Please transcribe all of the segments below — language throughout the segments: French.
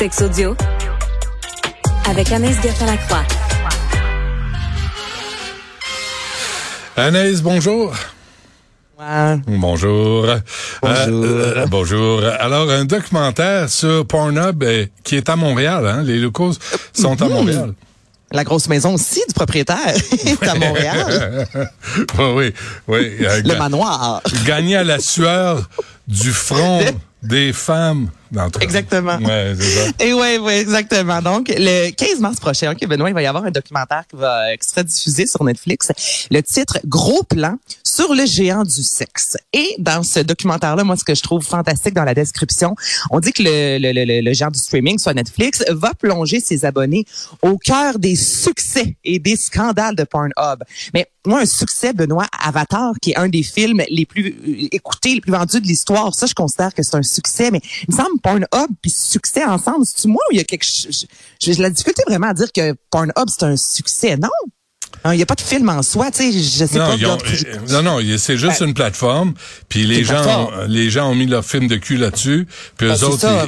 Sexe audio avec Anaïs Guetta-Lacroix. Anaïs, bonjour. Bonjour. Bonjour. Bonjour. Alors, un documentaire sur Pornhub qui est à Montréal. Hein? Les locaux sont à Montréal. La grosse maison aussi du propriétaire est à Montréal. Oui. Le manoir. Gagner à la sueur du front des femmes. Exactement. Ouais, c'est ça. Et oui, exactement. Donc, le 15 mars prochain, OK, Benoît, il va y avoir un documentaire qui sera diffusé sur Netflix. Le titre, Gros plan sur le géant du sexe. Et dans ce documentaire-là, moi, ce que je trouve fantastique dans la description, on dit que le géant du streaming, soit Netflix, va plonger ses abonnés au cœur des succès et des scandales de Pornhub. Mais moi, un succès, Benoît, Avatar, qui est un des films les plus écoutés, les plus vendus de l'histoire, ça, je considère que c'est un succès, mais il me semble Pornhub puis succès ensemble, c'est-tu moi ou il y a quelque chose? J'ai la difficulté vraiment à dire que Pornhub, c'est un succès, non? Il n'y a pas de film en soi, tu sais, je sais pas. Non, c'est juste une plateforme, puis les gens ont mis leur film de cul là-dessus, puis eux autres, ça,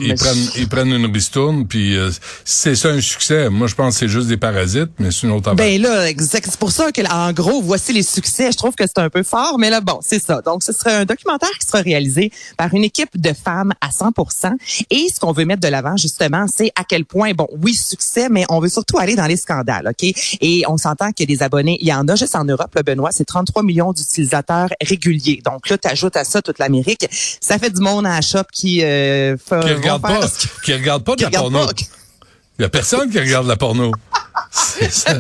ils prennent une ristourne, puis c'est ça un succès. Moi, je pense que c'est juste des parasites, mais c'est une autre affaire. Ben là, exact. C'est pour ça que, en gros, voici les succès. Je trouve que c'est un peu fort, mais là, bon, c'est ça. Donc, ce serait un documentaire qui sera réalisé par une équipe de femmes à 100%, et ce qu'on veut mettre de l'avant, justement, c'est à quel point, bon, oui, succès, mais on veut surtout aller dans les scandales, OK? Et on s'entend que les abonnés, il y en a juste en Europe, là, Benoît, c'est 33 millions d'utilisateurs réguliers. Donc là, tu ajoutes à ça toute l'Amérique. Ça fait du monde à la shop qui regarde pas de la porno. Il y a personne qui regarde la porno. Ça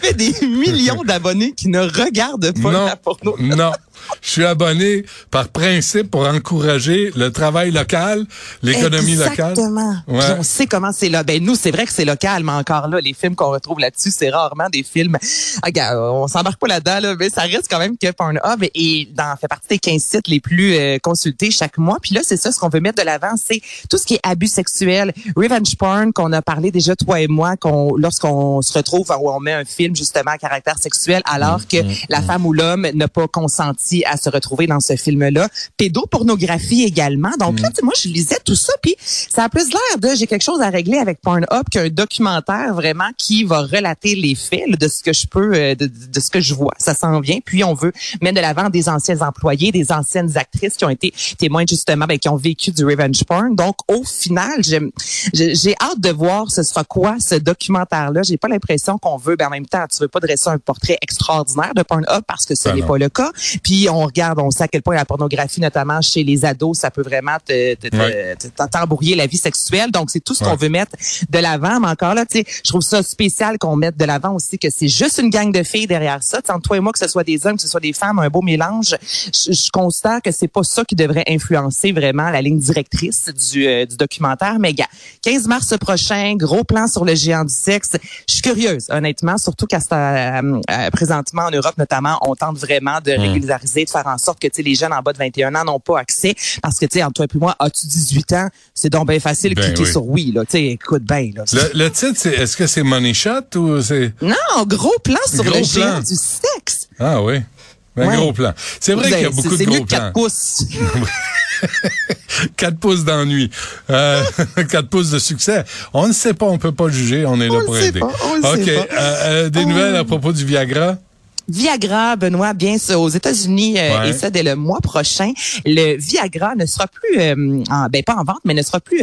fait des millions d'abonnés qui ne regardent pas la porno. Non, je suis abonné par principe pour encourager le travail local, l'économie locale. Exactement. Ouais. Puis on sait comment c'est là. Ben nous, c'est vrai que c'est local, mais encore là, les films qu'on retrouve là-dessus, c'est rarement des films. Regarde, on s'embarque pas là-dedans, là, mais ça reste quand même que Pornhub fait partie des 15 sites les plus consultés chaque mois. Puis là, c'est ça, ce qu'on veut mettre de l'avant, c'est tout ce qui est abus sexuel, revenge porn, qu'on a parlé déjà toi et moi, lorsqu'on se retrouve où on met un film justement à caractère sexuel alors que la femme ou l'homme n'a pas consenti à se retrouver dans ce film-là. Pédopornographie également. Donc là, moi, je lisais tout ça, puis ça a plus l'air de j'ai quelque chose à régler avec Pornhub qu'un documentaire vraiment qui va relater les faits là, de ce que je peux, de ce que je vois. Ça s'en vient. Puis on veut mettre de l'avant des anciens employés, des anciennes actrices qui ont été témoins justement, qui ont vécu du revenge porn. Donc au final, j'ai hâte de voir ce sera quoi ce documentaire-là. J'ai pas l'impression qu'on veut, en même temps, tu veux pas dresser un portrait extraordinaire de Pornhub parce que ce n'est pas le cas. Puis on sait à quel point la pornographie, notamment chez les ados, ça peut vraiment t'embrouiller la vie sexuelle. Donc, c'est tout ce qu'on veut mettre de l'avant. Mais encore là, tu sais, je trouve ça spécial qu'on mette de l'avant aussi que c'est juste une gang de filles derrière ça. T'sais, entre toi et moi, que ce soit des hommes, que ce soit des femmes, un beau mélange, je considère que c'est pas ça qui devrait influencer vraiment la ligne directrice du documentaire. Mais gars, 15 mars prochain, gros plan sur le géant du sexe. Je suis curieuse, honnêtement, surtout qu'à présentement en Europe, notamment, on tente vraiment de régulariser, de faire en sorte que les jeunes en bas de 21 ans n'ont pas accès. Parce que, entre toi et moi, as-tu 18 ans? C'est donc bien facile de cliquer sur oui. Là, écoute bien. Le titre, est-ce que c'est Money Shot ou c'est... Non, gros plan sur le géant du sexe. Ah oui, gros plan. C'est vrai qu'il y a beaucoup de gros plans. C'est mieux que 4 pouces. 4 pouces d'ennui. 4 pouces de succès. On ne sait pas, on ne peut pas juger, on est là pour aider. OK, des nouvelles à propos du Viagra? Viagra, Benoît, bien sûr, aux États-Unis, et ça dès le mois prochain, le Viagra ne sera plus, pas en vente, mais ne sera plus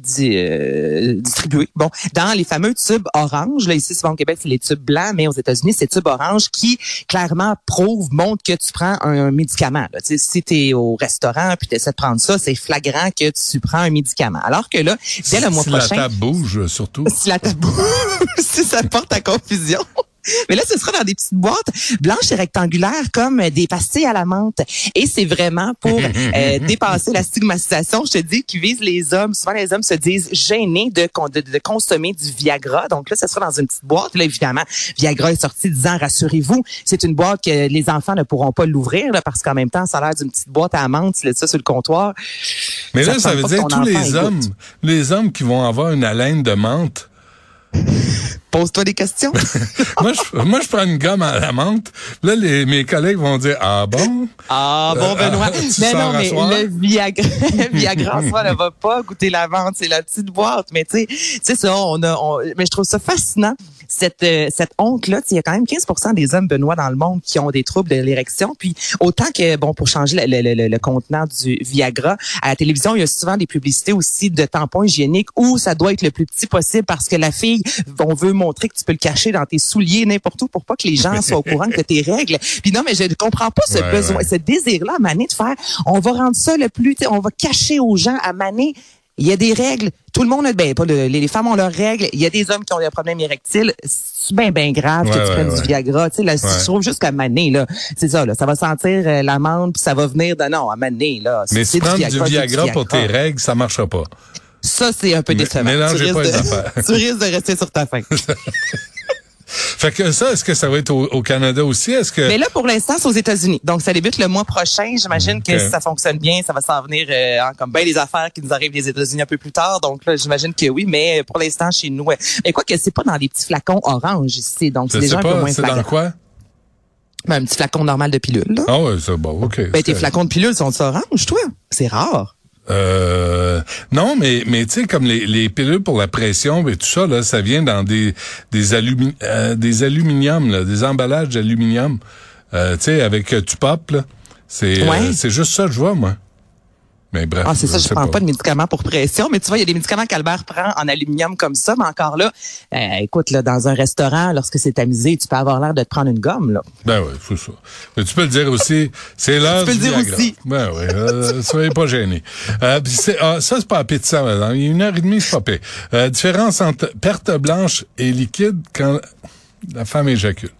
distribué. Bon, dans les fameux tubes orange, là, ici, souvent au Québec, c'est les tubes blancs, mais aux États-Unis, c'est tubes orange qui, clairement, montrent que tu prends un médicament. Là. Si t'es au restaurant puis t'essaies de prendre ça, c'est flagrant que tu prends un médicament. Alors que là, dès le mois prochain... Si la table bouge, surtout. Si la table bouge, si ça porte à confusion... Mais là, ce sera dans des petites boîtes blanches et rectangulaires comme des pastilles à la menthe. Et c'est vraiment pour dépasser la stigmatisation, je te dis, qui vise les hommes. Souvent, les hommes se disent gênés de consommer du Viagra. Donc là, ce sera dans une petite boîte. Là, évidemment, Viagra est sorti disant, rassurez-vous, c'est une boîte que les enfants ne pourront pas l'ouvrir là, parce qu'en même temps, ça a l'air d'une petite boîte à la menthe. Tu laisses ça sur le comptoir. Mais là, ça veut dire tous les hommes qui vont avoir une haleine de menthe... Pose-toi des questions. moi, je prends une gomme à la menthe. Là, mes collègues vont dire, ah bon? Ah bon, Benoît. Mais le Viagra, ça ne va pas goûter la menthe. C'est la petite boîte. Mais tu sais, ça, mais je trouve ça fascinant. Cette honte-là, il y a quand même 15% des hommes, Benoît, dans le monde qui ont des troubles de l'érection. Puis autant que, bon, pour changer le contenant du Viagra, à la télévision, il y a souvent des publicités aussi de tampons hygiéniques où ça doit être le plus petit possible parce que la fille, on veut montrer que tu peux le cacher dans tes souliers, n'importe où, pour pas que les gens soient au courant que tes règles. Puis non, mais je ne comprends pas ce besoin, ce désir-là à Mané de faire, on va rendre ça le plus, on va cacher aux gens à Mané. Il y a des règles. Tout le monde a, les femmes ont leurs règles. Il y a des hommes qui ont des problèmes érectiles. C'est bien grave que tu prennes du Viagra. Tu sais, là, je trouve juste qu'à Mané, là, c'est ça, là. Ça va sentir l'amande, puis ça va venir de, non, à Mané, là. Mais si tu prends du Viagra pour tes règles, ça marchera pas. Ça, c'est un peu décevant. Mélangez pas les affaires. Tu risques de rester sur ta faim. Fait que ça, est-ce que ça va être au Canada aussi? Mais là, pour l'instant, c'est aux États-Unis. Donc, ça débute le mois prochain. J'imagine que si ça fonctionne bien, ça va s'en venir comme bien des affaires qui nous arrivent des États-Unis un peu plus tard. Donc là, j'imagine que oui, mais pour l'instant, chez nous... Mais quoi que c'est pas dans des petits flacons orange ici. Donc, c'est déjà un peu moins flagrant. C'est dans quoi? Ben, un petit flacon normal de pilule. Ah ouais, c'est bon, OK. Ben, tes flacons de pilule sont orange, toi? C'est rare. Non, mais tu sais, comme les pilules pour la pression et tout ça, là, ça vient dans des aluminium, là, des emballages d'aluminium, tu sais, avec du pop, là. C'est juste ça que je vois, moi. Mais bref. Ah, c'est ça, je prends pas de médicaments pour pression, mais tu vois, il y a des médicaments qu'Albert prend en aluminium comme ça, mais encore là, écoute, là, dans un restaurant, lorsque c'est amusé, tu peux avoir l'air de te prendre une gomme, là. Ben oui, c'est ça. Mais tu peux le dire aussi, c'est l'heure du Viagra. Tu peux le dire aussi. Ben oui, soyez pas gênés. Ça, c'est pas appétissant, madame. Une heure et demie, c'est pas pire. Différence entre perte blanche et liquide quand la femme éjacule.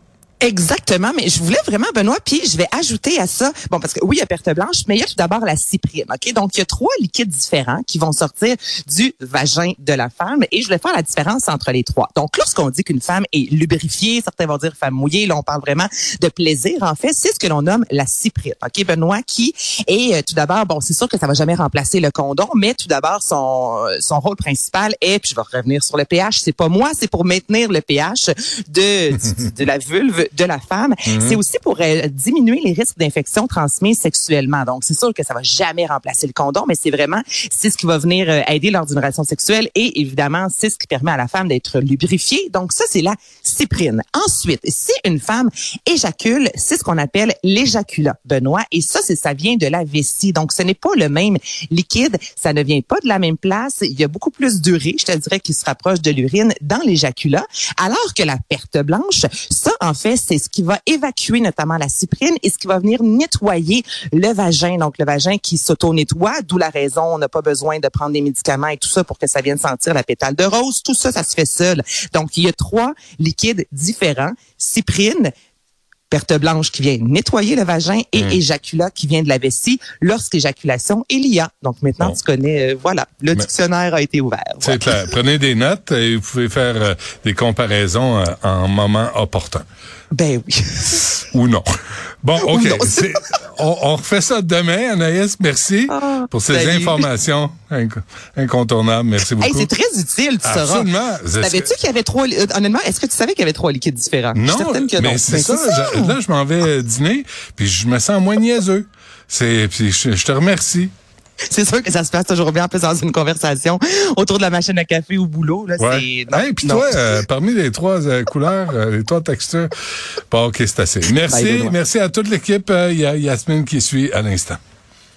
Exactement, mais je voulais vraiment, Benoît, puis je vais ajouter à ça, bon, parce que oui, il y a perte blanche, mais il y a tout d'abord la cyprine, OK? Donc, il y a 3 liquides différents qui vont sortir du vagin de la femme, et je voulais faire la différence entre les 3. Donc, lorsqu'on dit qu'une femme est lubrifiée, certains vont dire femme mouillée, là, on parle vraiment de plaisir, en fait, c'est ce que l'on nomme la cyprine, OK, Benoît, qui est tout d'abord, bon, c'est sûr que ça va jamais remplacer le condom, mais tout d'abord, son rôle principal est, puis je vais revenir sur le pH, c'est pas moi, c'est pour maintenir le pH de la vulve, de la femme. C'est aussi pour diminuer les risques d'infections transmises sexuellement. Donc, c'est sûr que ça va jamais remplacer le condom, mais c'est ce qui va venir aider lors d'une relation sexuelle et évidemment, c'est ce qui permet à la femme d'être lubrifiée. Donc, ça, c'est la cyprine. Ensuite, si une femme éjacule, c'est ce qu'on appelle l'éjaculat, Benoît, et ça, ça vient de la vessie. Donc, ce n'est pas le même liquide, ça ne vient pas de la même place. Il y a beaucoup plus d'urée, je te dirais, qui se rapproche de l'urine dans l'éjaculat, alors que la perte blanche, ça, en fait, c'est ce qui va évacuer notamment la cyprine et ce qui va venir nettoyer le vagin. Donc, le vagin qui s'auto-nettoie, d'où la raison, on n'a pas besoin de prendre des médicaments et tout ça pour que ça vienne sentir la pétale de rose. Tout ça, ça se fait seul. Donc, il y a 3 liquides différents. Cyprine, perte blanche qui vient nettoyer le vagin et éjaculat qui vient de la vessie lorsqu'éjaculation il y a. Donc, maintenant, tu connais, voilà, le dictionnaire a été ouvert. C'est clair. Prenez des notes et vous pouvez faire des comparaisons en moment opportun. Ben oui. Ou non. Bon, OK. On refait ça demain, Anaïs. Merci pour ces informations incontournables. Merci beaucoup. Hey, c'est très utile, tu sauras. Absolument. Savais-tu qu'il y avait 3... Honnêtement, est-ce que tu savais qu'il y avait 3 liquides différents? Non, mais c'est ça. Là, je m'en vais dîner, puis je me sens moins niaiseux. Puis je te remercie. C'est sûr que ça se passe toujours bien, en plus, dans une conversation autour de la machine à café au boulot. Là, c'est... Hey, puis toi, parmi les 3 couleurs, les 3 textures, OK, c'est assez. Merci à toute l'équipe. Il y a Yasmine qui suit à l'instant.